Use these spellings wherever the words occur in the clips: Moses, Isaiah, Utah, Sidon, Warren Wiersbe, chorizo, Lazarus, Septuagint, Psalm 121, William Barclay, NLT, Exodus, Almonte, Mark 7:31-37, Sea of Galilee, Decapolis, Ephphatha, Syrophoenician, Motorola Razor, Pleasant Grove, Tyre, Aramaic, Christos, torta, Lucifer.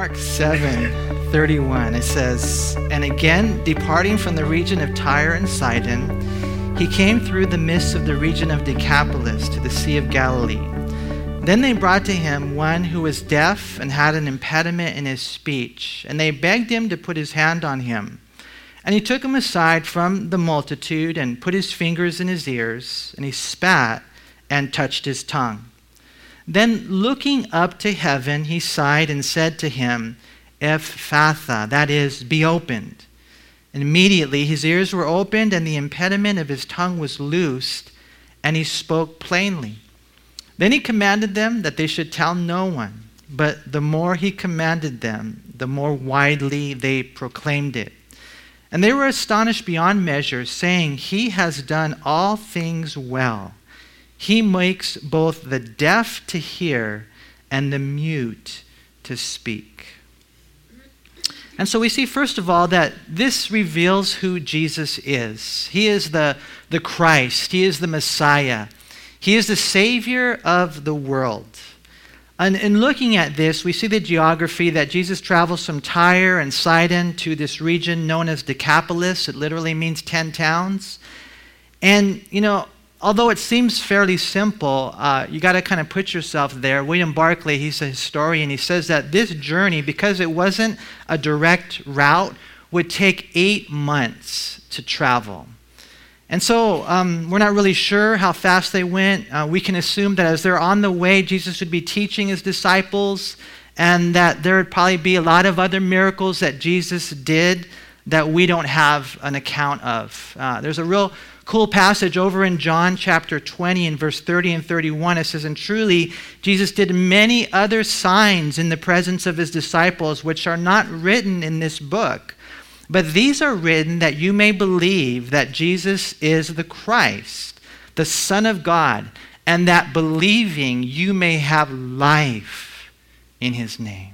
Mark 7:31, it says, "And again, departing from the region of Tyre and Sidon, he came through the midst of the region of Decapolis to the Sea of Galilee. Then they brought to him one who was deaf and had an impediment in his speech, and they begged him to put his hand on him. And he took him aside from the multitude and put his fingers in his ears, and he spat and touched his tongue. Then looking up to heaven, he sighed and said to him, 'Ephphatha,' that is, 'be opened.' And immediately his ears were opened, and the impediment of his tongue was loosed, and he spoke plainly. Then he commanded them that they should tell no one, but the more he commanded them, the more widely they proclaimed it. And they were astonished beyond measure, saying, 'He has done all things well. He makes both the deaf to hear and the mute to speak.'" And so we see, first of all, that this reveals who Jesus is. He is the Christ. He is the Messiah. He is the Savior of the world. And in looking at this, we see the geography that Jesus travels from Tyre and Sidon to this region known as Decapolis. It literally means 10 towns. And, you know, although it seems fairly simple, you got to kind of put yourself there. William Barclay, he's a historian, he says that this journey, because it wasn't a direct route, would take 8 months to travel. And so we're not really sure how fast they went. We can assume that as they're on the way, Jesus would be teaching his disciples, and that there would probably be a lot of other miracles that Jesus did that we don't have an account of. There's a real cool passage over in John chapter 20 and verse 30 and 31. It says, "And truly, Jesus did many other signs in the presence of his disciples, which are not written in this book. But these are written that you may believe that Jesus is the Christ, the Son of God, and that believing you may have life in his name."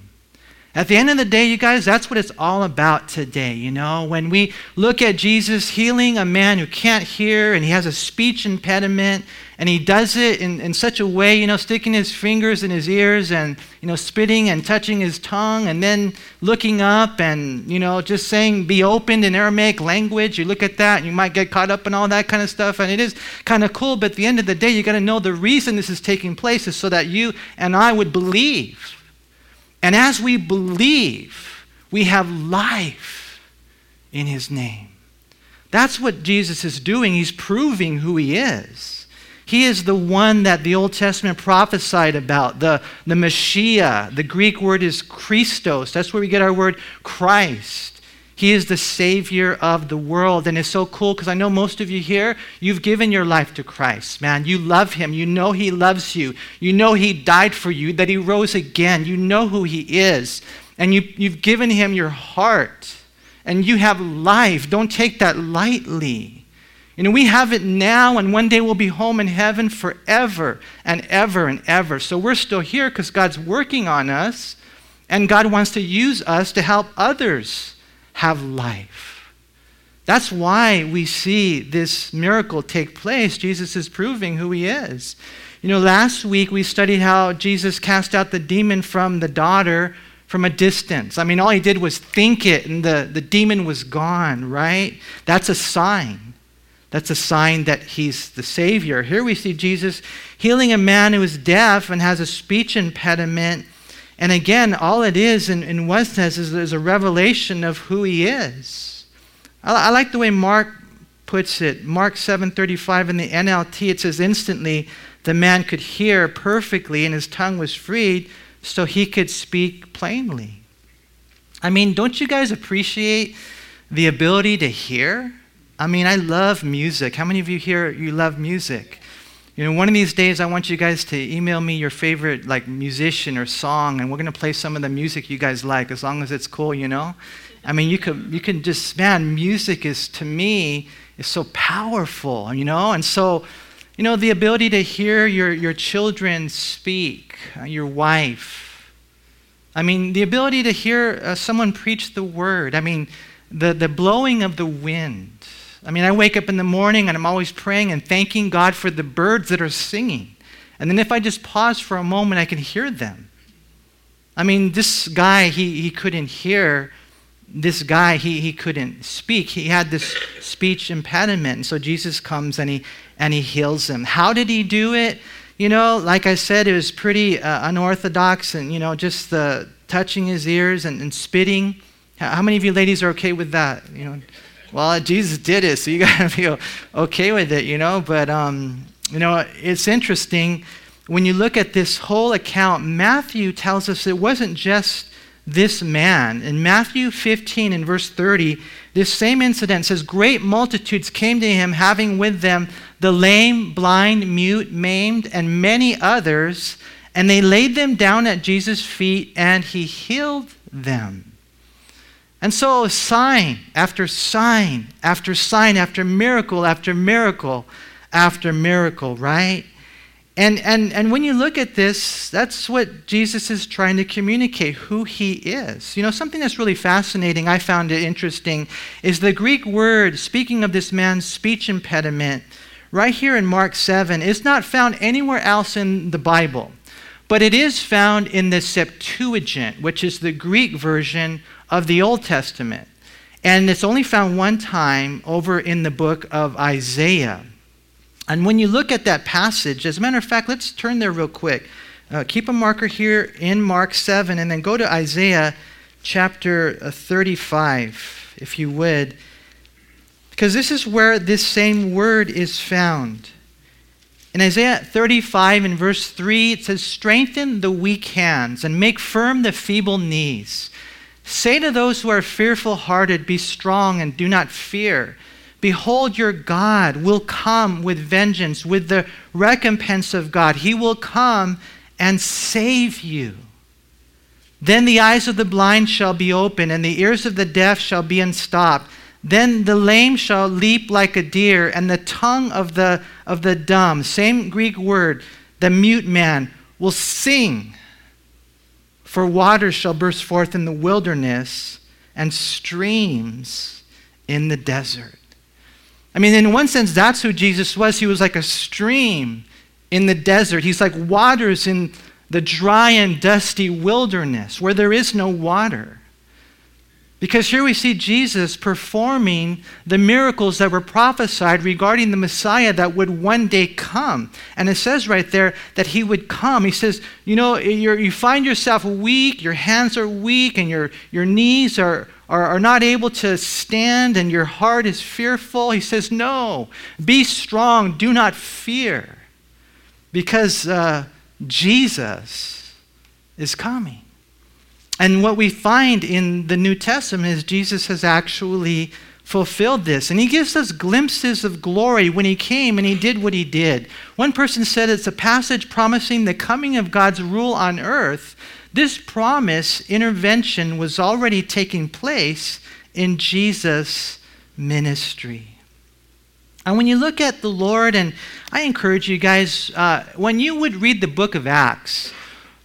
At the end of the day, you guys, that's what it's all about today, you know. When we look at Jesus healing a man who can't hear, and he has a speech impediment, and he does it in such a way, you know, sticking his fingers in his ears and, you know, spitting and touching his tongue, and then looking up and, you know, just saying, "be opened" in Aramaic language. You look at that and you might get caught up in all that kind of stuff, and it is kind of cool, but at the end of the day, you got to know the reason this is taking place is so that you and I would believe. And as we believe, we have life in his name. That's what Jesus is doing. He's proving who he is. He is the one that the Old Testament prophesied about, the Messiah. The Greek word is Christos. That's where we get our word Christ. He is the Savior of the world. And it's so cool because I know most of you here, you've given your life to Christ, man. You love him. You know he loves you. You know he died for you, that he rose again. You know who he is. And you've given him your heart. And you have life. Don't take that lightly. You know, we have it now, and one day we'll be home in heaven forever and ever and ever. So we're still here because God's working on us, and God wants to use us to help others have life. That's why we see this miracle take place. Jesus is proving who he is. You know, last week we studied how Jesus cast out the demon from the daughter from a distance. I mean, all he did was think it, and the demon was gone, right? That's a sign. That's a sign that he's the Savior. Here we see Jesus healing a man who is deaf and has a speech impediment. And again, all it is in one sense is a revelation of who he is. I like the way Mark puts it. Mark 7:35 in the NLT, it says, "Instantly the man could hear perfectly, and his tongue was freed, so he could speak plainly." I mean, don't you guys appreciate the ability to hear? I mean, I love music. How many of you here, you love music? You know, one of these days, I want you guys to email me your favorite, like, musician or song, and we're going to play some of the music you guys like, as long as it's cool, you know? I mean, you can just, man, music is, to me, is so powerful, you know? And so, you know, the ability to hear your children speak, your wife. I mean, the ability to hear someone preach the word. I mean, the blowing of the wind. I mean, I wake up in the morning and I'm always praying and thanking God for the birds that are singing. And then if I just pause for a moment, I can hear them. I mean, this guy, he couldn't hear. This guy, he couldn't speak. He had this speech impediment. And so Jesus comes and he heals him. How did he do it? You know, like I said, it was pretty unorthodox, and, you know, just the touching his ears and spitting. How many of you ladies are okay with that? You know, well, Jesus did it, so you got to be okay with it, you know. But, you know, it's interesting. When you look at this whole account, Matthew tells us it wasn't just this man. In Matthew 15 and verse 30, this same incident says, great multitudes came to him, having with them the lame, blind, mute, maimed, and many others, and they laid them down at Jesus' feet, and he healed them. And so sign after sign after sign after miracle after miracle after miracle, right? And when you look at this, that's what Jesus is trying to communicate, who he is. You know, something that's really fascinating, I found it interesting, is the Greek word, speaking of this man's speech impediment, right here in Mark 7, is not found anywhere else in the Bible. But it is found in the Septuagint, which is the Greek version of the Old Testament. And it's only found one time over in the book of Isaiah. And when you look at that passage, as a matter of fact, let's turn there real quick. Keep a marker here in Mark 7, and then go to Isaiah chapter 35, if you would. Because this is where this same word is found. In Isaiah 35 and verse 3, it says, strengthen the weak hands and make firm the feeble knees. Say to those who are fearful-hearted, be strong and do not fear. Behold, your God will come with vengeance, with the recompense of God. He will come and save you. Then the eyes of the blind shall be opened, and the ears of the deaf shall be unstopped. Then the lame shall leap like a deer, and the tongue of the dumb, same Greek word, the mute man, will sing. For waters shall burst forth in the wilderness, and streams in the desert. I mean, in one sense, that's who Jesus was. He was like a stream in the desert. He's like waters in the dry and dusty wilderness where there is no water. Because here we see Jesus performing the miracles that were prophesied regarding the Messiah that would one day come. And it says right there that he would come. He says, you know, you find yourself weak, your hands are weak, and your knees are not able to stand, and your heart is fearful. He says, no, be strong, do not fear, because Jesus is coming. And what we find in the New Testament is Jesus has actually fulfilled this. And he gives us glimpses of glory when he came and he did what he did. One person said it's a passage promising the coming of God's rule on earth. This promise, intervention, was already taking place in Jesus' ministry. And when you look at the Lord, and I encourage you guys, when you would read the book of Acts,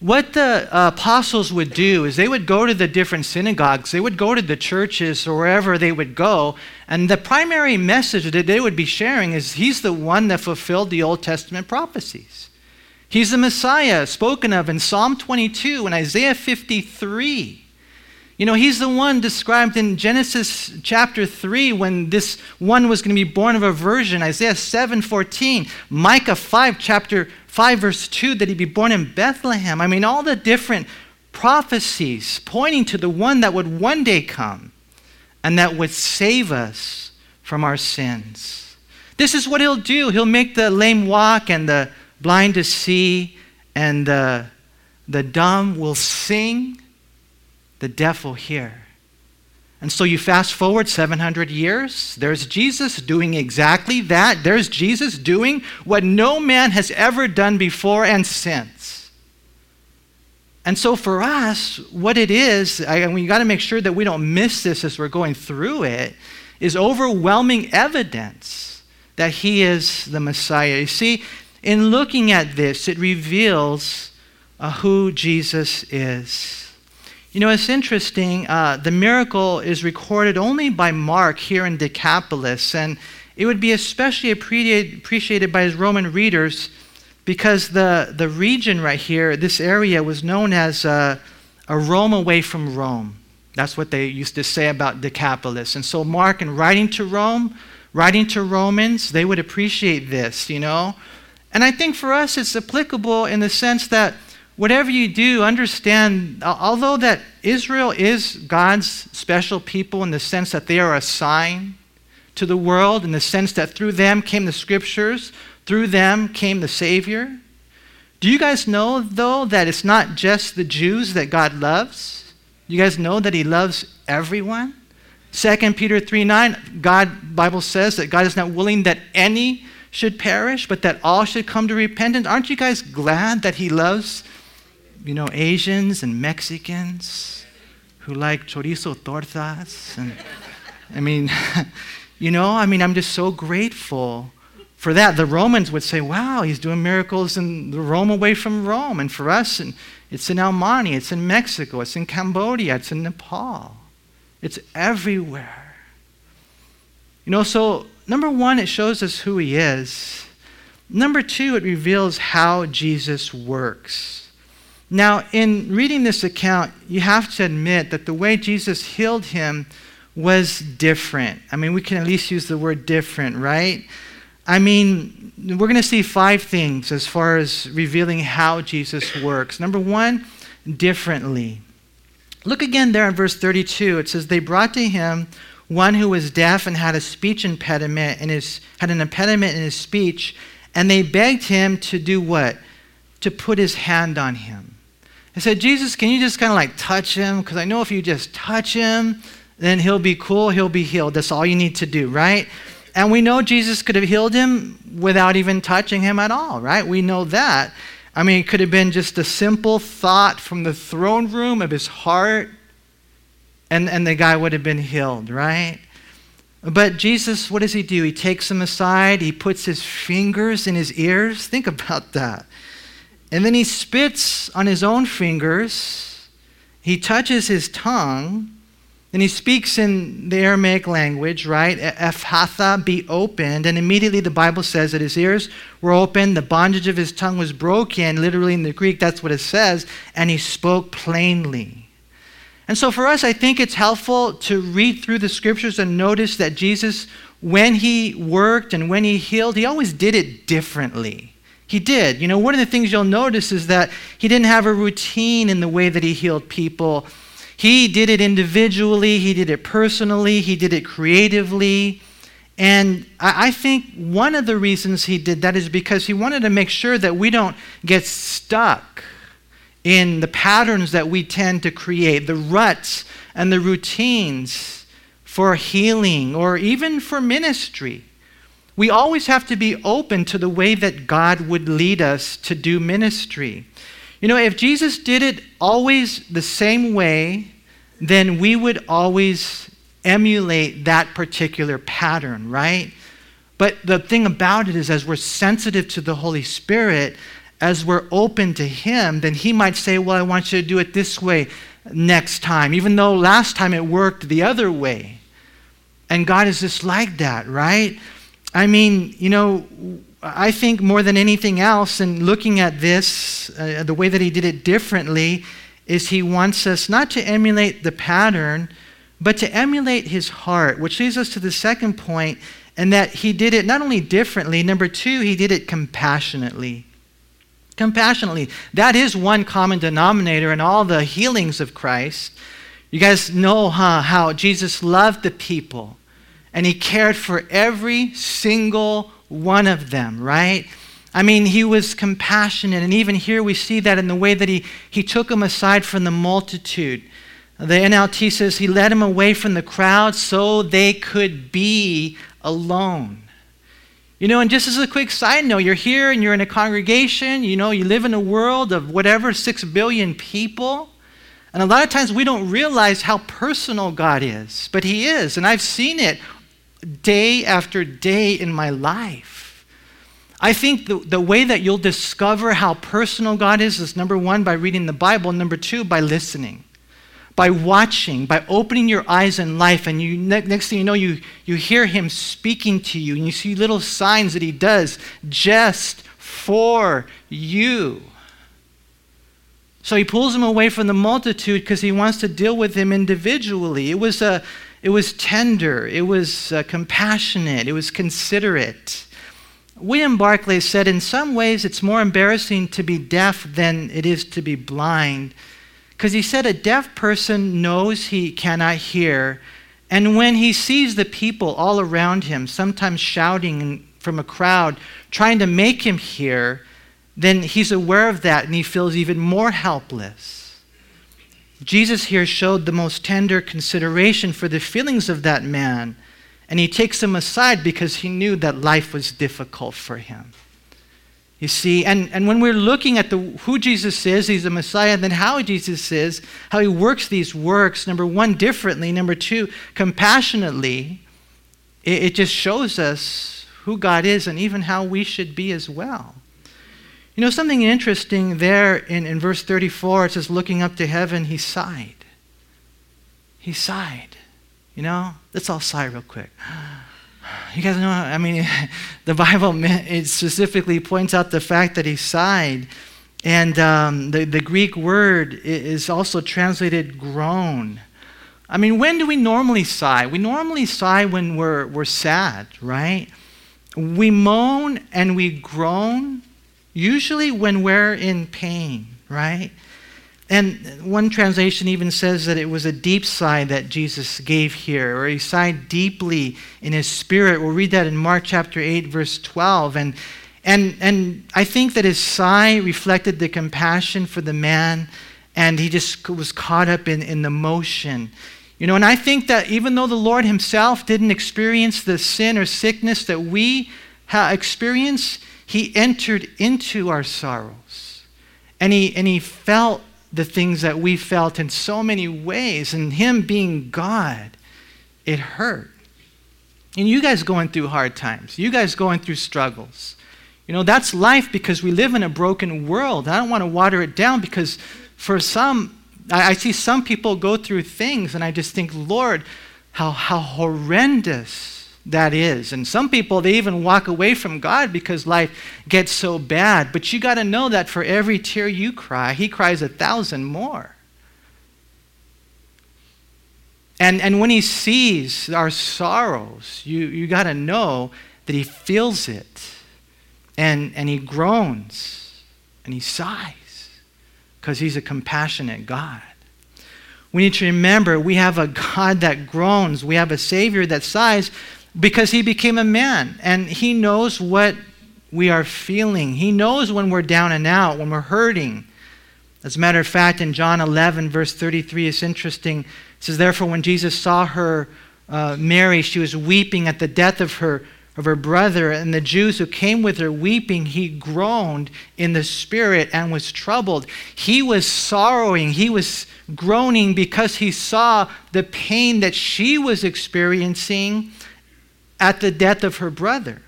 what the apostles would do is they would go to the different synagogues, they would go to the churches or wherever they would go, and the primary message that they would be sharing is he's the one that fulfilled the Old Testament prophecies. He's the Messiah spoken of in Psalm 22 and Isaiah 53. You know, he's the one described in Genesis chapter 3 when this one was going to be born of a virgin, Isaiah 7:14, Micah 5, chapter 5, verse 2, that he'd be born in Bethlehem. I mean, all the different prophecies pointing to the one that would one day come and that would save us from our sins. This is what he'll do. He'll make the lame walk and the blind to see, and the dumb will sing, the deaf will hear. And so you fast forward 700 years, there's Jesus doing exactly that. There's Jesus doing what no man has ever done before and since. And so for us, what it is, and we got to make sure that we don't miss this as we're going through it, is overwhelming evidence that he is the Messiah. You see, in looking at this, it reveals who Jesus is. You know, it's interesting. The miracle is recorded only by Mark here in Decapolis, and it would be especially appreciated by his Roman readers because the region right here, this area, was known as a Rome away from Rome. That's what they used to say about Decapolis. And so Mark, in writing to Rome, writing to Romans, they would appreciate this, you know. And I think for us it's applicable in the sense that whatever you do, understand, although that Israel is God's special people in the sense that they are a sign to the world, in the sense that through them came the scriptures, through them came the Savior. Do you guys know, though, that it's not just the Jews that God loves? You guys know that he loves everyone? 2 Peter 3:9, God, Bible says that God is not willing that any should perish, but that all should come to repentance. Aren't you guys glad that he loves, you know, Asians and Mexicans who like chorizo tortas? And I mean, you know, I mean, I'm just so grateful for that. The Romans would say, wow, he's doing miracles in the Rome away from Rome. And for us, and it's in Almonte, it's in Mexico, it's in Cambodia, it's in Nepal. It's everywhere. You know, so number one, it shows us who he is. Number two, it reveals how Jesus works. Now, in reading this account, you have to admit that the way Jesus healed him was different. I mean, we can at least use the word different, right? I mean, we're going to see five things as far as revealing how Jesus works. Number one, differently. Look again there in verse 32. It says, they brought to him one who was deaf and had a speech impediment and had an impediment in his speech, and they begged him to do what? To put his hand on him. They said, Jesus, can you just kind of like touch him? Because I know if you just touch him, then he'll be cool, he'll be healed. That's all you need to do, right? And we know Jesus could have healed him without even touching him at all, right? We know that. I mean, it could have been just a simple thought from the throne room of his heart, and the guy would have been healed, right? But Jesus, what does he do? He takes him aside. He puts his fingers in his ears. Think about that. And then he spits on his own fingers. He touches his tongue. And he speaks in the Aramaic language, right? Ephphatha, be opened. And immediately the Bible says that his ears were opened. The bondage of his tongue was broken. Literally in the Greek, that's what it says. And he spoke plainly. And so for us, I think it's helpful to read through the scriptures and notice that Jesus, when he worked and when he healed, he always did it differently. He did. You know, one of the things you'll notice is that he didn't have a routine in the way that he healed people. He did it individually. He did it personally. He did it creatively. And I think one of the reasons he did that is because he wanted to make sure that we don't get stuck in the patterns that we tend to create, the ruts and the routines for healing or even for ministry. We always have to be open to the way that God would lead us to do ministry. You know, if Jesus did it always the same way, then we would always emulate that particular pattern, right? But the thing about it is, as we're sensitive to the Holy Spirit, as we're open to him, then he might say, well, I want you to do it this way next time, even though last time it worked the other way. And God is just like that, right? I mean, you know, I think more than anything else, and looking at this, the way that he did it differently, is he wants us not to emulate the pattern, but to emulate his heart, which leads us to the second point, and that he did it not only differently, number two, he did it compassionately. Compassionately. That is one common denominator in all the healings of Christ. You guys know how Jesus loved the people and he cared for every single one of them, right? I mean, he was compassionate, and even here we see that in the way that he took him aside from the multitude. The NLT says he led him away from the crowd so they could be alone. You know, and just as a quick side note, you're here and you're in a congregation, you know, you live in a world of whatever, 6 billion people. And a lot of times we don't realize how personal God is, but he is. And I've seen it day after day in my life. I think the way that you'll discover how personal God is number one, by reading the Bible. Number two, by listening, by watching, by opening your eyes in life, and you next thing you know, you hear him speaking to you, and you see little signs that he does just for you. So he pulls him away from the multitude because he wants to deal with him individually. It was tender. It was compassionate. It was considerate. William Barclay said, in some ways, it's more embarrassing to be deaf than it is to be blind. Because he said a deaf person knows he cannot hear. And when he sees the people all around him, sometimes shouting from a crowd, trying to make him hear, then he's aware of that and he feels even more helpless. Jesus here showed the most tender consideration for the feelings of that man, and he takes him aside because he knew that life was difficult for him. You see, and when we're looking at who Jesus is, he's the Messiah, and then how Jesus is, how he works these works, number one, differently, number two, compassionately, it just shows us who God is and even how we should be as well. You know, something interesting there in verse 34, it says, looking up to heaven, he sighed. He sighed. You know, let's all sigh real quick. You guys know, I mean, the Bible it specifically points out the fact that he sighed. And the Greek word is also translated groan. I mean, when do we normally sigh? We normally sigh when we're sad, right? We moan and we groan. Usually when we're in pain, right? And one translation even says that it was a deep sigh that Jesus gave here, or he sighed deeply in his spirit. We'll read that in Mark chapter 8, verse 12. And I think that his sigh reflected the compassion for the man, and he just was caught up in the motion. You know, and I think that even though the Lord himself didn't experience the sin or sickness that we experience, he entered into our sorrows, and he felt the things that we felt in so many ways, and him being God, it hurt. And you guys going through hard times. You guys going through struggles. You know, that's life because we live in a broken world. I don't want to water it down because for some, I see some people go through things, and I just think, Lord, how horrendous that is. And some people, they even walk away from God because life gets so bad. But you got to know that for every tear you cry, he cries 1,000 more. And when he sees our sorrows, you got to know that he feels it. And he groans and he sighs because he's a compassionate God. We need to remember we have a God that groans. We have a Savior that sighs, because he became a man, and he knows what we are feeling. He knows when we're down and out, when we're hurting. As a matter of fact, in John 11, verse 33, it's interesting. It says, therefore, when Jesus saw her, Mary, she was weeping at the death of her brother, and the Jews who came with her weeping, he groaned in the spirit and was troubled. He was sorrowing. He was groaning because he saw the pain that she was experiencing at the death of her brother.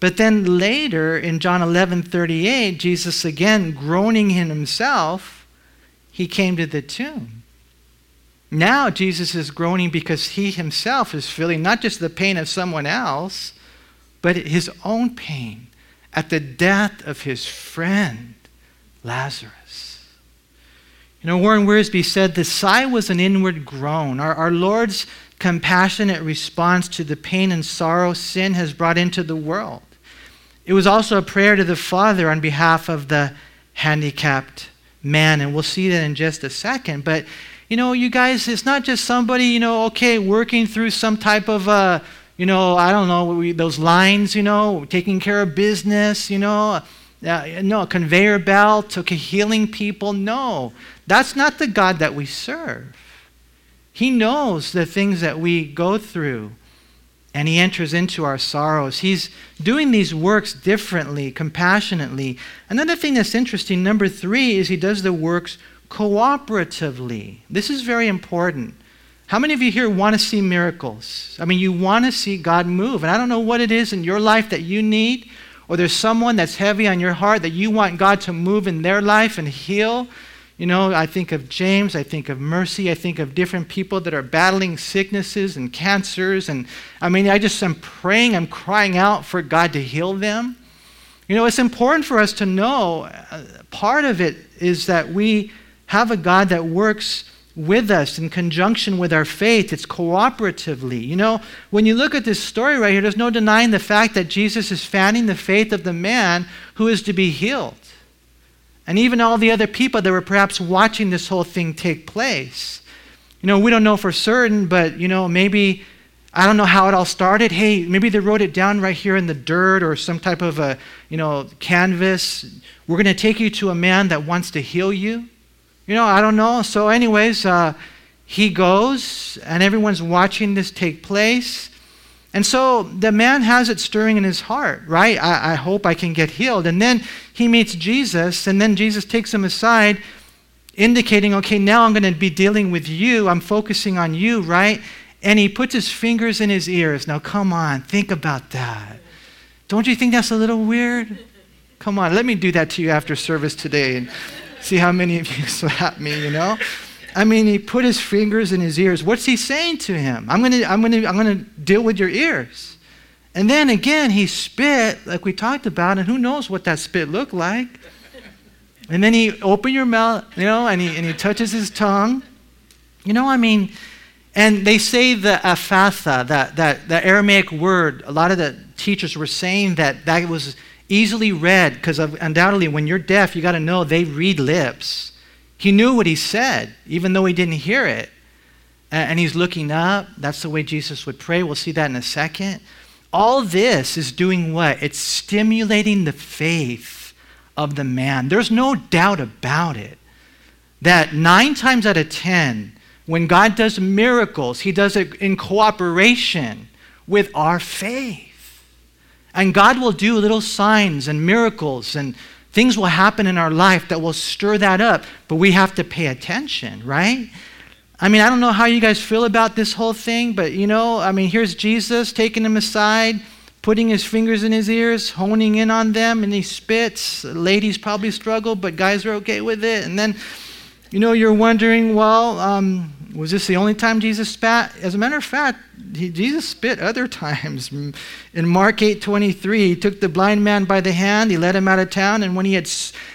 But then later in John 11:38, Jesus again groaning in himself, he came to the tomb. Now Jesus is groaning because he himself is feeling not just the pain of someone else, but his own pain at the death of his friend, Lazarus. You know, Warren Wiersbe said, the sigh was an inward groan. Our Lord's compassionate response to the pain and sorrow sin has brought into the world. It was also a prayer to the Father on behalf of the handicapped man, and we'll see that in just a second. But, you know, you guys, it's not just somebody, you know, okay, working through some type of, you know, I don't know, those lines, you know, taking care of business, you know, no, conveyor belt, okay, healing people. No, that's not the God that we serve. He knows the things that we go through, and he enters into our sorrows. He's doing these works differently, compassionately. Another thing that's interesting, number three, is he does the works cooperatively. This is very important. How many of you here want to see miracles? I mean, you want to see God move. And I don't know what it is in your life that you need, or there's someone that's heavy on your heart that you want God to move in their life and heal. You know, I think of James, I think of Mercy, I think of different people that are battling sicknesses and cancers. And I mean, I'm praying, I'm crying out for God to heal them. You know, it's important for us to know, part of it is that we have a God that works with us in conjunction with our faith. It's cooperatively. You know, when you look at this story right here, there's no denying the fact that Jesus is fanning the faith of the man who is to be healed. And even all the other people that were perhaps watching this whole thing take place. You know, we don't know for certain, but, you know, maybe, I don't know how it all started. Hey, maybe they wrote it down right here in the dirt or some type of a, you know, canvas. We're going to take you to a man that wants to heal you. You know, I don't know. So anyways, he goes and everyone's watching this take place. And so the man has it stirring in his heart, right? I hope I can get healed. And then he meets Jesus, and then Jesus takes him aside, indicating, okay, now I'm going to be dealing with you. I'm focusing on you, right? And he puts his fingers in his ears. Now, come on, think about that. Don't you think that's a little weird? Come on, let me do that to you after service today and see how many of you slap me, you know? I mean, he put his fingers in his ears. What's he saying to him? I'm gonna deal with your ears. And then again, he spit, like we talked about, and who knows what that spit looked like. And then he opened your mouth, you know, and he touches his tongue. You know, I mean, and they say the Ephphatha, that Aramaic word. A lot of the teachers were saying that was easily read, because undoubtedly when you're deaf, you got to know they read lips. He knew what he said, even though he didn't hear it. And he's looking up. That's the way Jesus would pray. We'll see that in a second. All this is doing what? It's stimulating the faith of the man. There's no doubt about it that 9 times out of 10, when God does miracles, he does it in cooperation with our faith. And God will do little signs and miracles, and things will happen in our life that will stir that up, but we have to pay attention, right? I mean, I don't know how you guys feel about this whole thing, but, you know, I mean, here's Jesus taking him aside, putting his fingers in his ears, honing in on them, and he spits. Ladies probably struggle, but guys are okay with it. And then, you know, you're wondering, well, was this the only time Jesus spat? As a matter of fact, Jesus spit other times. In Mark 8:23, he took the blind man by the hand, he led him out of town, and when he had,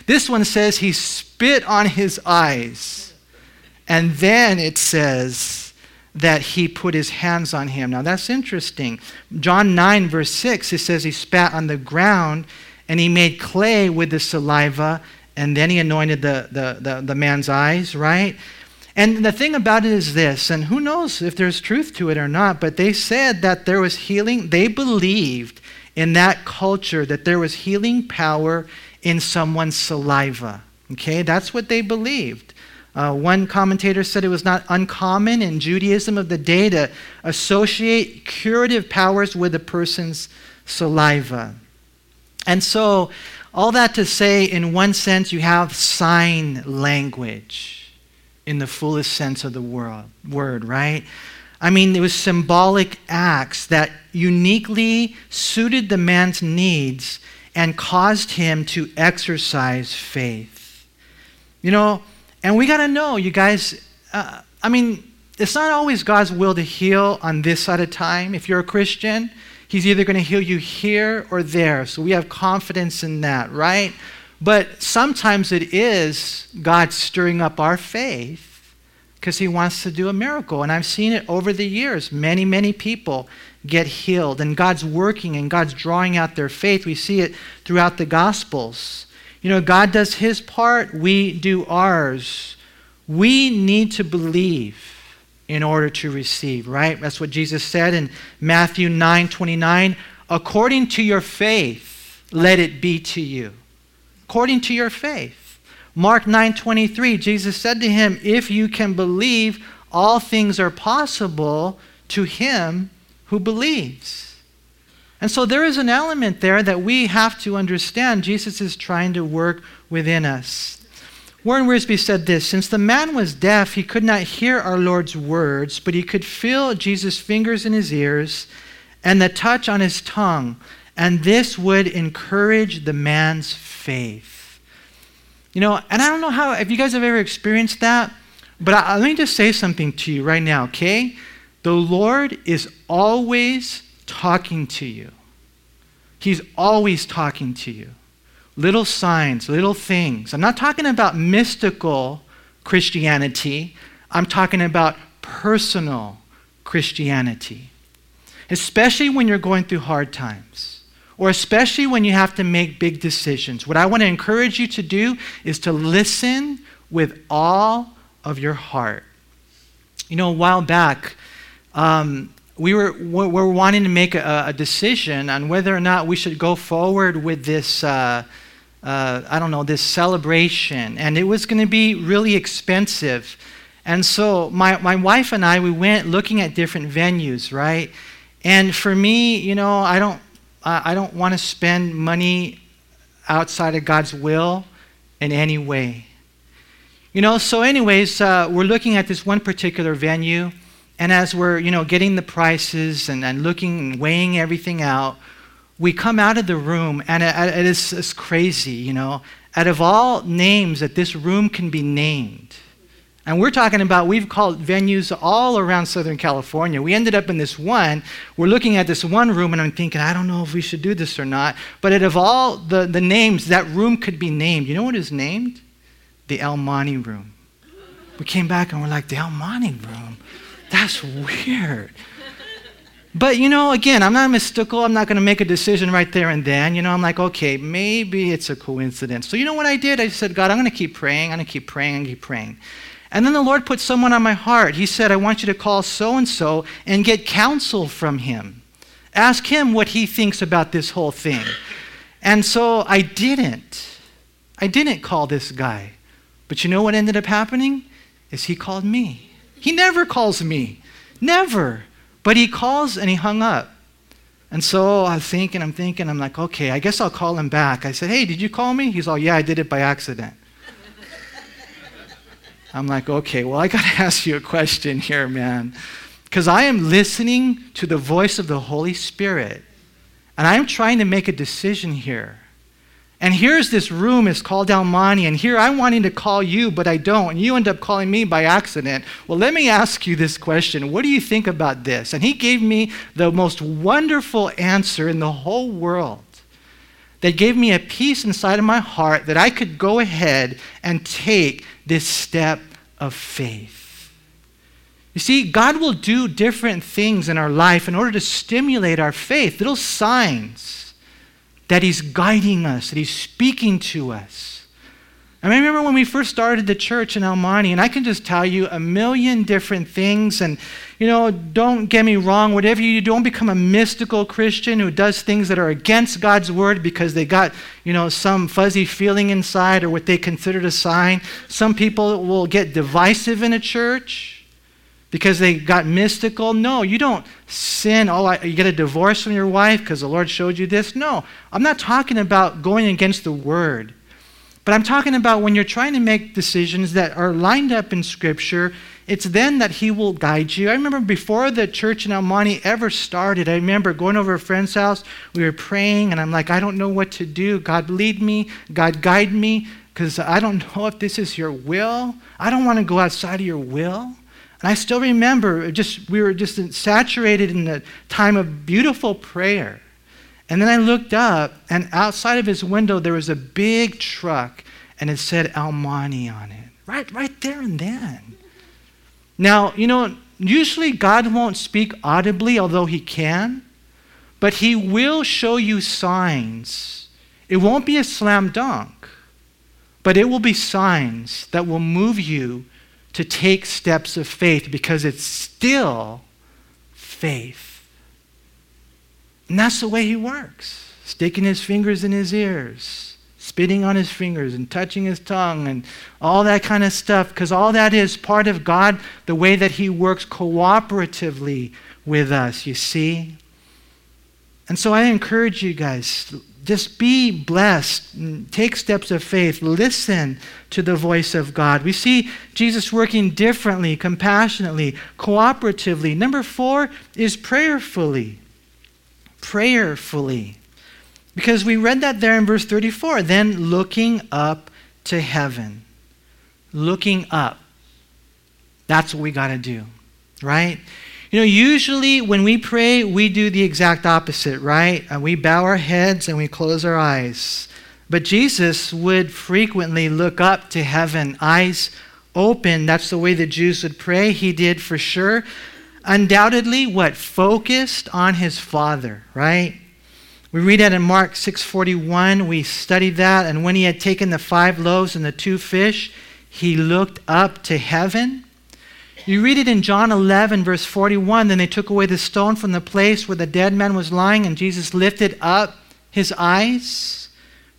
this one says he spit on his eyes. And then it says that he put his hands on him. Now that's interesting. John 9:6, it says he spat on the ground and he made clay with the saliva, and then he anointed the man's eyes, right? And the thing about it is this, and who knows if there's truth to it or not, but they said that there was healing. They believed in that culture that there was healing power in someone's saliva. Okay, that's what they believed. One commentator said it was not uncommon in Judaism of the day to associate curative powers with a person's saliva. And so, all that to say, in one sense, you have sign language, in the fullest sense of the word, right? I mean, it was symbolic acts that uniquely suited the man's needs and caused him to exercise faith. You know, and we got to know, you guys, I mean, it's not always God's will to heal on this side of time. If you're a Christian, he's either going to heal you here or there. So we have confidence in that, right? But sometimes it is God stirring up our faith because he wants to do a miracle. And I've seen it over the years. Many, many people get healed. And God's working and God's drawing out their faith. We see it throughout the Gospels. You know, God does his part. We do ours. We need to believe in order to receive, right? That's what Jesus said in Matthew 9:29. According to your faith, let it be to you. According to your faith. Mark 9:23, Jesus said to him, if you can believe, all things are possible to him who believes. And so there is an element there that we have to understand. Jesus is trying to work within us. Warren Wiersbe said this, since the man was deaf, he could not hear our Lord's words, but he could feel Jesus' fingers in his ears and the touch on his tongue. And this would encourage the man's faith. You know, and I don't know how, if you guys have ever experienced that, but let me just say something to you right now, okay? The Lord is always talking to you. He's always talking to you. little signs, little things. I'm not talking about mystical Christianity. I'm talking about personal Christianity, especially when you're going through hard times, or especially when you have to make big decisions. What I want to encourage you to do is to listen with all of your heart. You know, a while back, we were wanting to make a decision on whether or not we should go forward with this, this celebration. And it was going to be really expensive. And so my wife and I, we went looking at different venues, right? And for me, you know, I don't want to spend money outside of God's will in any way. You know, so anyways, we're looking at this one particular venue, and as we're, you know, getting the prices and looking and weighing everything out, we come out of the room, and it's crazy, you know. Out of all names that this room can be named, and we're talking about, we've called venues all around Southern California. We ended up in this one. We're looking at this one room, and I'm thinking, I don't know if we should do this or not. But out of all the names, that room could be named. You know what is named? The Almonte room. We came back and we're like, the Almonte room? That's weird. But you know, again, I'm not mystical. I'm not going to make a decision right there and then. You know, I'm like, okay, maybe it's a coincidence. So you know what I did? I said, God, I'm going to keep praying. And then the Lord put someone on my heart. He said, I want you to call so-and-so and get counsel from him. Ask him what he thinks about this whole thing. And so I didn't. Call this guy. But you know what ended up happening? Is he called me. He never calls me. Never. But he calls and he hung up. And so I'm thinking, I'm like, okay, I guess I'll call him back. I said, hey, did you call me? He's all, yeah, I did it by accident. I'm like, okay, well, I got to ask you a question here, man. Because I am listening to the voice of the Holy Spirit. And I am trying to make a decision here. And here's this room, it's called Almonte, and here I'm wanting to call you, but I don't. And you end up calling me by accident. Well, let me ask you this question. What do you think about this? And he gave me the most wonderful answer in the whole world. That gave me a peace inside of my heart that I could go ahead and take this step of faith. You see, God will do different things in our life in order to stimulate our faith, little signs that he's guiding us, that he's speaking to us. I remember when we first started the church in Almonte, and I can just tell you a million different things. And, you know, don't get me wrong, whatever you do, don't become a mystical Christian who does things that are against God's word because they got, you know, some fuzzy feeling inside or what they considered a sign. Some people will get divisive in a church because they got mystical. No, you don't sin. Oh, you get a divorce from your wife because the Lord showed you this. No, I'm not talking about going against the word. But I'm talking about when you're trying to make decisions that are lined up in Scripture, it's then that he will guide you. I remember before the church in Almonte ever started, I remember going over a friend's house, we were praying, and I'm like, I don't know what to do. God lead me, God guide me, because I don't know if this is your will. I don't want to go outside of your will. And I still remember, we were just saturated in a time of beautiful prayer. And then I looked up, and outside of his window, there was a big truck, and it said Almonte on it, right there and then. Now, you know, usually God won't speak audibly, although he can, but he will show you signs. It won't be a slam dunk, but it will be signs that will move you to take steps of faith because it's still faith. And that's the way he works, sticking his fingers in his ears, spitting on his fingers and touching his tongue and all that kind of stuff, because all that is part of God, the way that he works cooperatively with us, you see? And so I encourage you guys, just be blessed, and take steps of faith, listen to the voice of God. We see Jesus working differently, compassionately, cooperatively. Number 4 is prayerfully. Prayerfully. Because we read that there in verse 34. Then looking up to heaven. Looking up. That's what we got to do, right? You know, usually when we pray, we do the exact opposite, right? We bow our heads and we close our eyes. But Jesus would frequently look up to heaven, eyes open. That's the way the Jews would pray. He did for sure. Undoubtedly, what? Focused on his Father, right? We read that in Mark 6:41. We studied that. And when he had taken the 5 loaves and the 2 fish, he looked up to heaven. You read it in John 11, verse 41. Then they took away the stone from the place where the dead man was lying, and Jesus lifted up his eyes.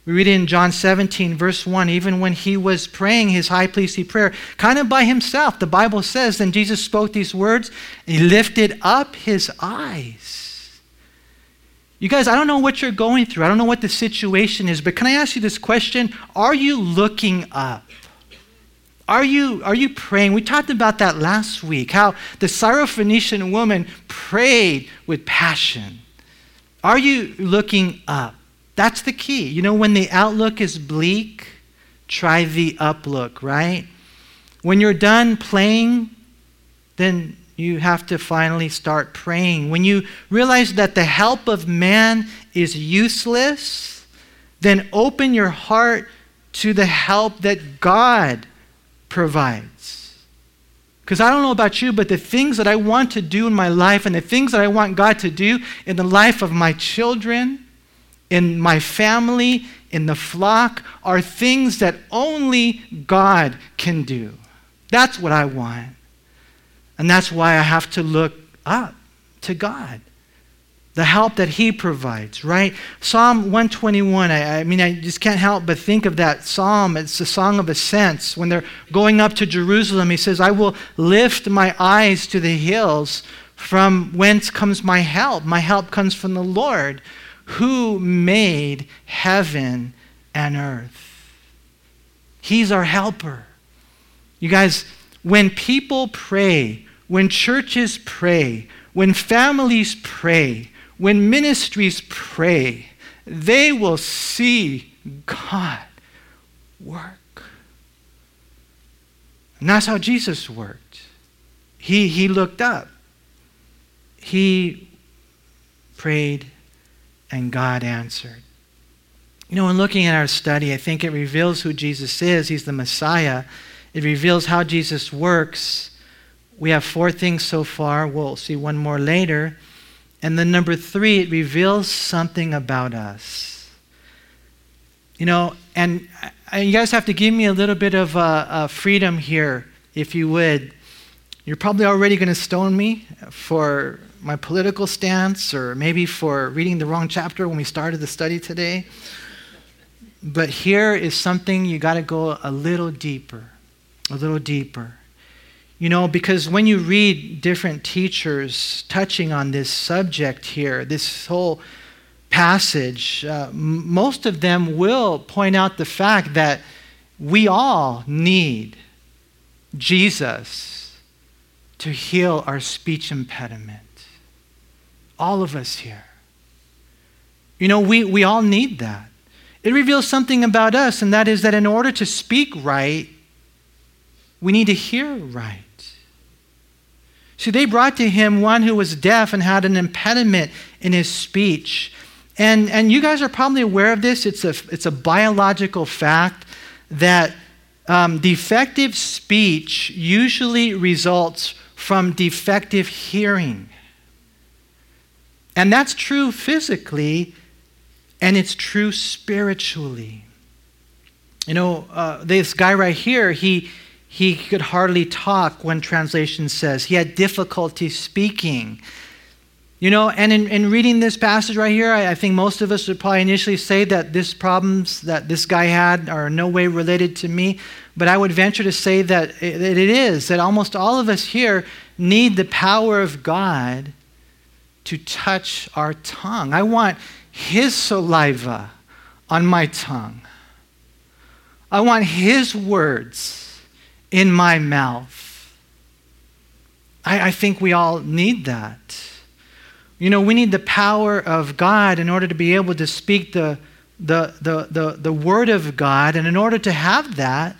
We read it in John 17, verse 1. Even when he was praying his high priestly prayer, kind of by himself, the Bible says, then Jesus spoke these words, and he lifted up his eyes. You guys, I don't know what you're going through. I don't know what the situation is, but can I ask you this question? Are you looking up? Are you praying? We talked about that last week, how the Syrophoenician woman prayed with passion. Are you looking up? That's the key. You know, when the outlook is bleak, try the up look, right? When you're done playing, then you have to finally start praying. When you realize that the help of man is useless, then open your heart to the help that God provides. Because I don't know about you, but the things that I want to do in my life and the things that I want God to do in the life of my children, in my family, in the flock, are things that only God can do. That's what I want. And that's why I have to look up to God. The help that he provides, right? Psalm 121, I just can't help but think of that psalm. It's the song of ascents. When they're going up to Jerusalem, he says, I will lift my eyes to the hills, from whence comes my help. My help comes from the Lord, who made heaven and earth. He's our helper. You guys, when people pray, when churches pray, when families pray, when ministries pray, they will see God work. And that's how Jesus worked. He looked up. He prayed and God answered. You know, in looking at our study, I think it reveals who Jesus is. He's the Messiah. It reveals how Jesus works. We have 4 things so far. We'll see one more later. And then number 3, it reveals something about us. You know, and you guys have to give me a little bit of freedom here, if you would. You're probably already going to stone me for my political stance, or maybe for reading the wrong chapter when we started the study today. But here is something you got to go a little deeper, a little deeper. You know, because when you read different teachers touching on this subject here, this whole passage, most of them will point out the fact that we all need Jesus to heal our speech impediment. All of us here. You know, we all need that. It reveals something about us, and that is that in order to speak right, we need to hear right. See, they brought to him one who was deaf and had an impediment in his speech. And you guys are probably aware of this. It's a biological fact that defective speech usually results from defective hearing. And that's true physically, and it's true spiritually. You know, this guy right here, he could hardly talk, one translation says. He had difficulty speaking. You know, and in reading this passage right here, I think most of us would probably initially say that these problems that this guy had are in no way related to me. But I would venture to say that it is, that almost all of us here need the power of God to touch our tongue. I want his saliva on my tongue. I want his words in my mouth. I think we all need that. You know, we need the power of God in order to be able to speak the word of God. And in order to have that,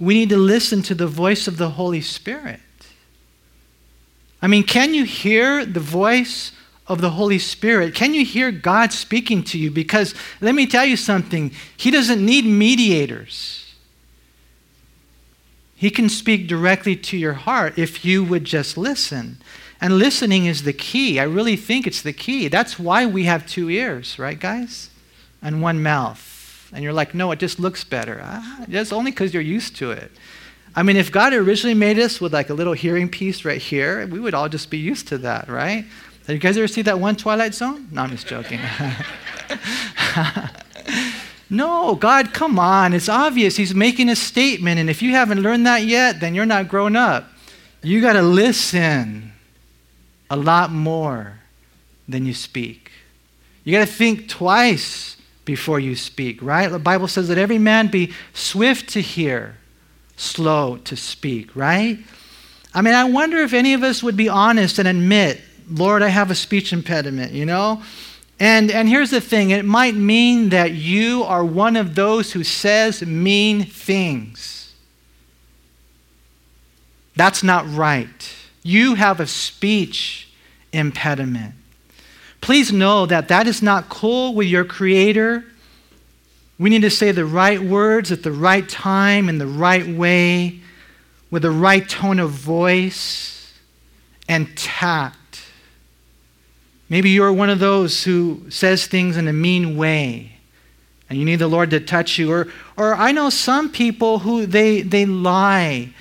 we need to listen to the voice of the Holy Spirit. I mean, can you hear the voice of the Holy Spirit? Can you hear God speaking to you? Because let me tell you something, he doesn't need mediators. He can speak directly to your heart if you would just listen. And listening is the key. I really think it's the key. That's why we have two ears, right, guys? And one mouth. And you're like, no, it just looks better. That's only because you're used to it. I mean, if God originally made us with like a little hearing piece right here, we would all just be used to that, right? Have you guys ever seen that one Twilight Zone? No, I'm just joking. No, God, come on. It's obvious. He's making a statement. And if you haven't learned that yet, then you're not grown up. You got to listen a lot more than you speak. You got to think twice before you speak, right? The Bible says that every man be swift to hear, slow to speak, right? I mean, I wonder if any of us would be honest and admit, Lord, I have a speech impediment, you know? And here's the thing, it might mean that you are one of those who says mean things. That's not right. You have a speech impediment. Please know that that is not cool with your Creator. We need to say the right words at the right time, in the right way, with the right tone of voice and tact. Maybe you're one of those who says things in a mean way and you need the Lord to touch you. Or I know some people who they lie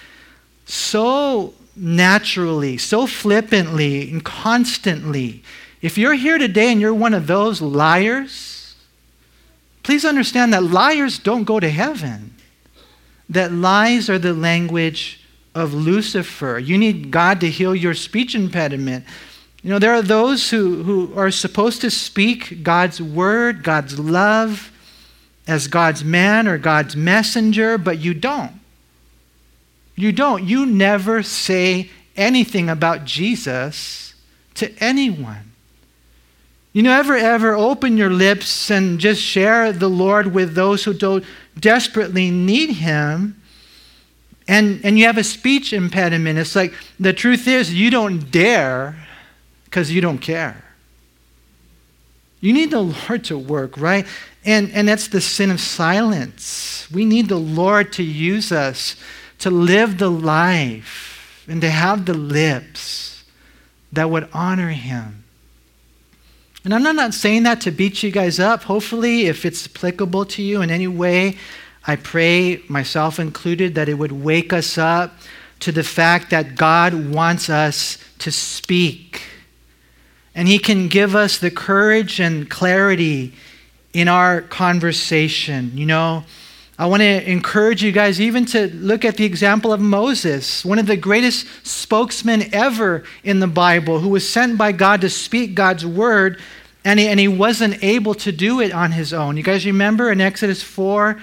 so naturally, so flippantly and constantly. If you're here today and you're one of those liars, please understand that liars don't go to heaven. That lies are the language of Lucifer. You need God to heal your speech impediment. You know, there are those who are supposed to speak God's word, God's love, as God's man or God's messenger, but you don't. You don't. You never say anything about Jesus to anyone. You never, ever open your lips and just share the Lord with those who don't desperately need him. And you have a speech impediment. It's like, the truth is, you don't dare, because you don't care. You need the Lord to work, right? And that's the sin of silence. We need the Lord to use us to live the life and to have the lips that would honor him. And I'm not saying that to beat you guys up. Hopefully, if it's applicable to you in any way, I pray, myself included, that it would wake us up to the fact that God wants us to speak. And he can give us the courage and clarity in our conversation. You know, I want to encourage you guys even to look at the example of Moses, one of the greatest spokesmen ever in the Bible, who was sent by God to speak God's word, and he wasn't able to do it on his own. You guys remember in Exodus 4,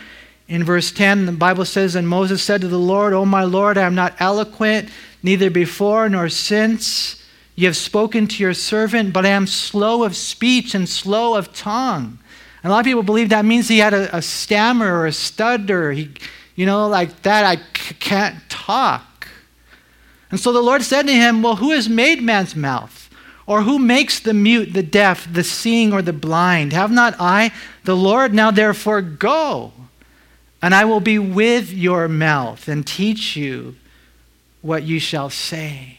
in verse 10, the Bible says, "And Moses said to the Lord, 'O my Lord, I am not eloquent, neither before nor since. You have spoken to your servant, but I am slow of speech and slow of tongue.'" And a lot of people believe that means he had a stammer or a stutter. He, you know, like that, I can't talk. And so the Lord said to him, "Well, who has made man's mouth? Or who makes the mute, the deaf, the seeing, or the blind? Have not I, the Lord? Now therefore go, and I will be with your mouth and teach you what you shall say."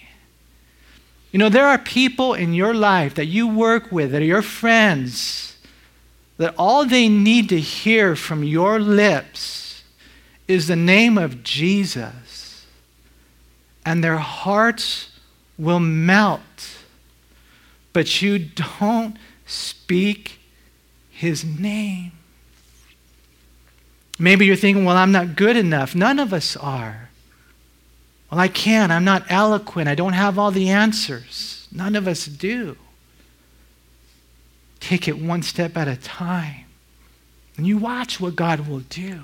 You know, there are people in your life that you work with, that are your friends, that all they need to hear from your lips is the name of Jesus, and their hearts will melt. But you don't speak his name. Maybe you're thinking, well, I'm not good enough. None of us are. Well, I can't. I'm not eloquent. I don't have all the answers. None of us do. Take it one step at a time, and you watch what God will do.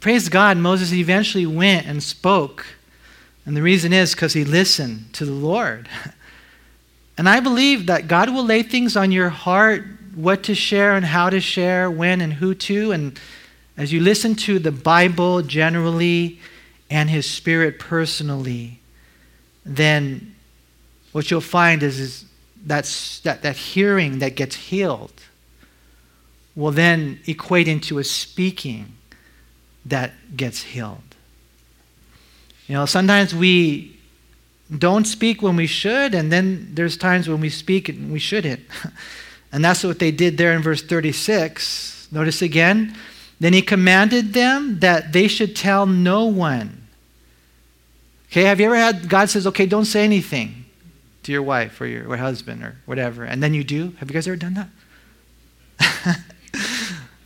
Praise God, Moses eventually went and spoke, and the reason is because he listened to the Lord. And I believe that God will lay things on your heart, what to share and how to share, when and who to, and as you listen to the Bible generally, and his Spirit personally, then what you'll find is that hearing that gets healed will then equate into a speaking that gets healed. You know, sometimes we don't speak when we should, and then there's times when we speak and we shouldn't. And that's what they did there in verse 36. Notice again, then he commanded them that they should tell no one. Okay, have you ever had God says, okay, don't say anything to your wife or your husband or whatever, and then you do? Have you guys ever done that?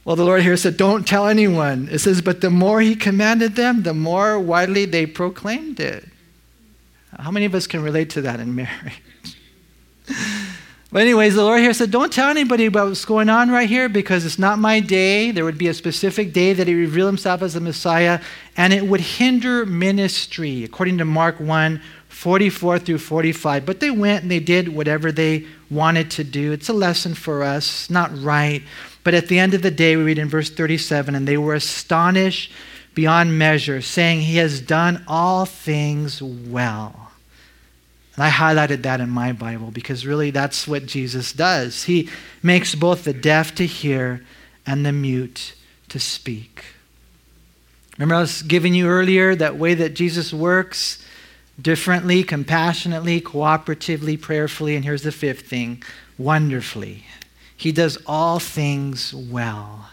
Well, the Lord here said, don't tell anyone. It says, but the more he commanded them, the more widely they proclaimed it. How many of us can relate to that in marriage? But anyways, the Lord here said, don't tell anybody about what's going on right here because it's not my day. There would be a specific day that he revealed himself as the Messiah, and it would hinder ministry, according to Mark 1:44-45. But they went and they did whatever they wanted to do. It's a lesson for us, not right. But at the end of the day, we read in verse 37, and they were astonished beyond measure, saying, he has done all things well. And I highlighted that in my Bible because really that's what Jesus does. He makes both the deaf to hear and the mute to speak. Remember I was giving you earlier that way that Jesus works differently, compassionately, cooperatively, prayerfully, and here's the fifth thing, wonderfully. He does all things well.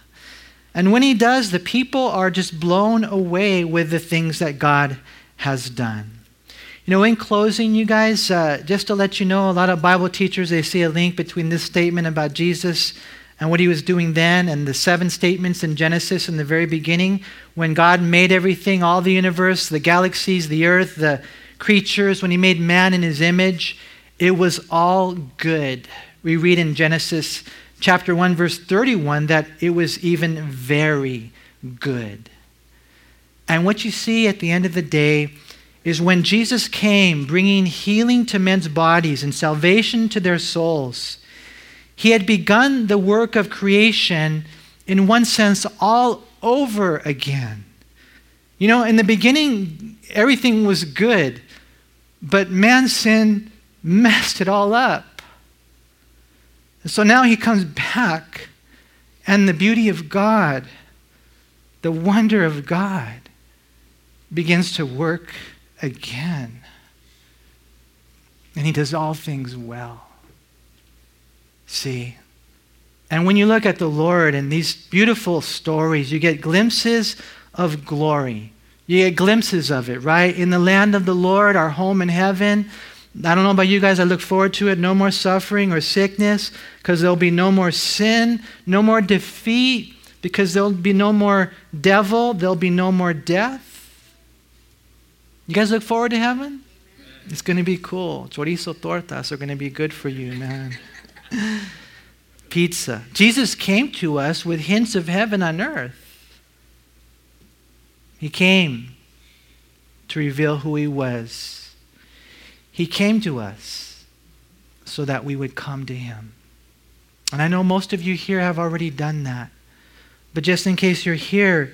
And when he does, the people are just blown away with the things that God has done. You know, in closing, you guys, just to let you know, a lot of Bible teachers, they see a link between this statement about Jesus and what he was doing then and the seven statements in Genesis in the very beginning when God made everything, all the universe, the galaxies, the earth, the creatures, when he made man in his image, it was all good. We read in Genesis chapter 1, verse 31, that it was even very good. And what you see at the end of the day is when Jesus came bringing healing to men's bodies and salvation to their souls, he had begun the work of creation in one sense all over again. You know, in the beginning, everything was good, but man's sin messed it all up. And so now he comes back, and the beauty of God, the wonder of God, begins to work again. And he does all things well. See? And when you look at the Lord and these beautiful stories, you get glimpses of glory. You get glimpses of it, right? In the land of the Lord, our home in heaven. I don't know about you guys, I look forward to it. No more suffering or sickness because there'll be no more sin, no more defeat because there'll be no more devil, there'll be no more death. You guys look forward to heaven? It's going to be cool. Chorizo tortas are going to be good for you, man. Pizza. Jesus came to us with hints of heaven on earth. He came to reveal who he was. He came to us so that we would come to him. And I know most of you here have already done that. But just in case you're here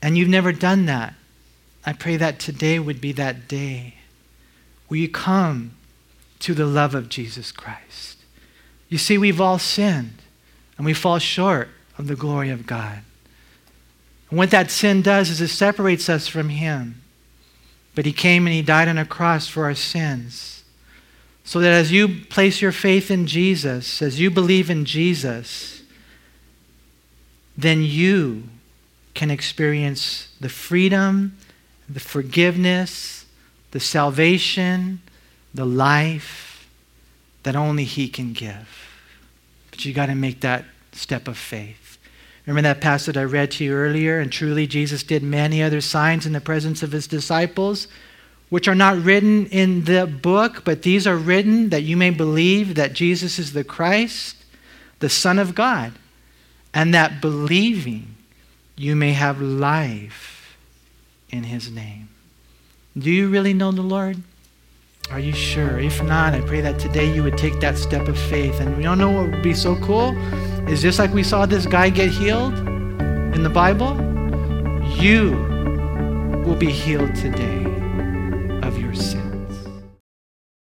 and you've never done that, I pray that today would be that day where you come to the love of Jesus Christ. You see, we've all sinned, and we fall short of the glory of God. And what that sin does is it separates us from him. But he came and he died on a cross for our sins. So that as you place your faith in Jesus, as you believe in Jesus, then you can experience the freedom, the forgiveness, the salvation, the life that only he can give. But you got to make that step of faith. Remember that passage I read to you earlier? And truly Jesus did many other signs in the presence of his disciples, which are not written in the book, but these are written that you may believe that Jesus is the Christ, the Son of God, and that believing you may have life in his name. Do you really know the Lord? Are you sure? If not, I pray that today you would take that step of faith. And we don't know what would be so cool is just like we saw this guy get healed in the Bible, you will be healed today.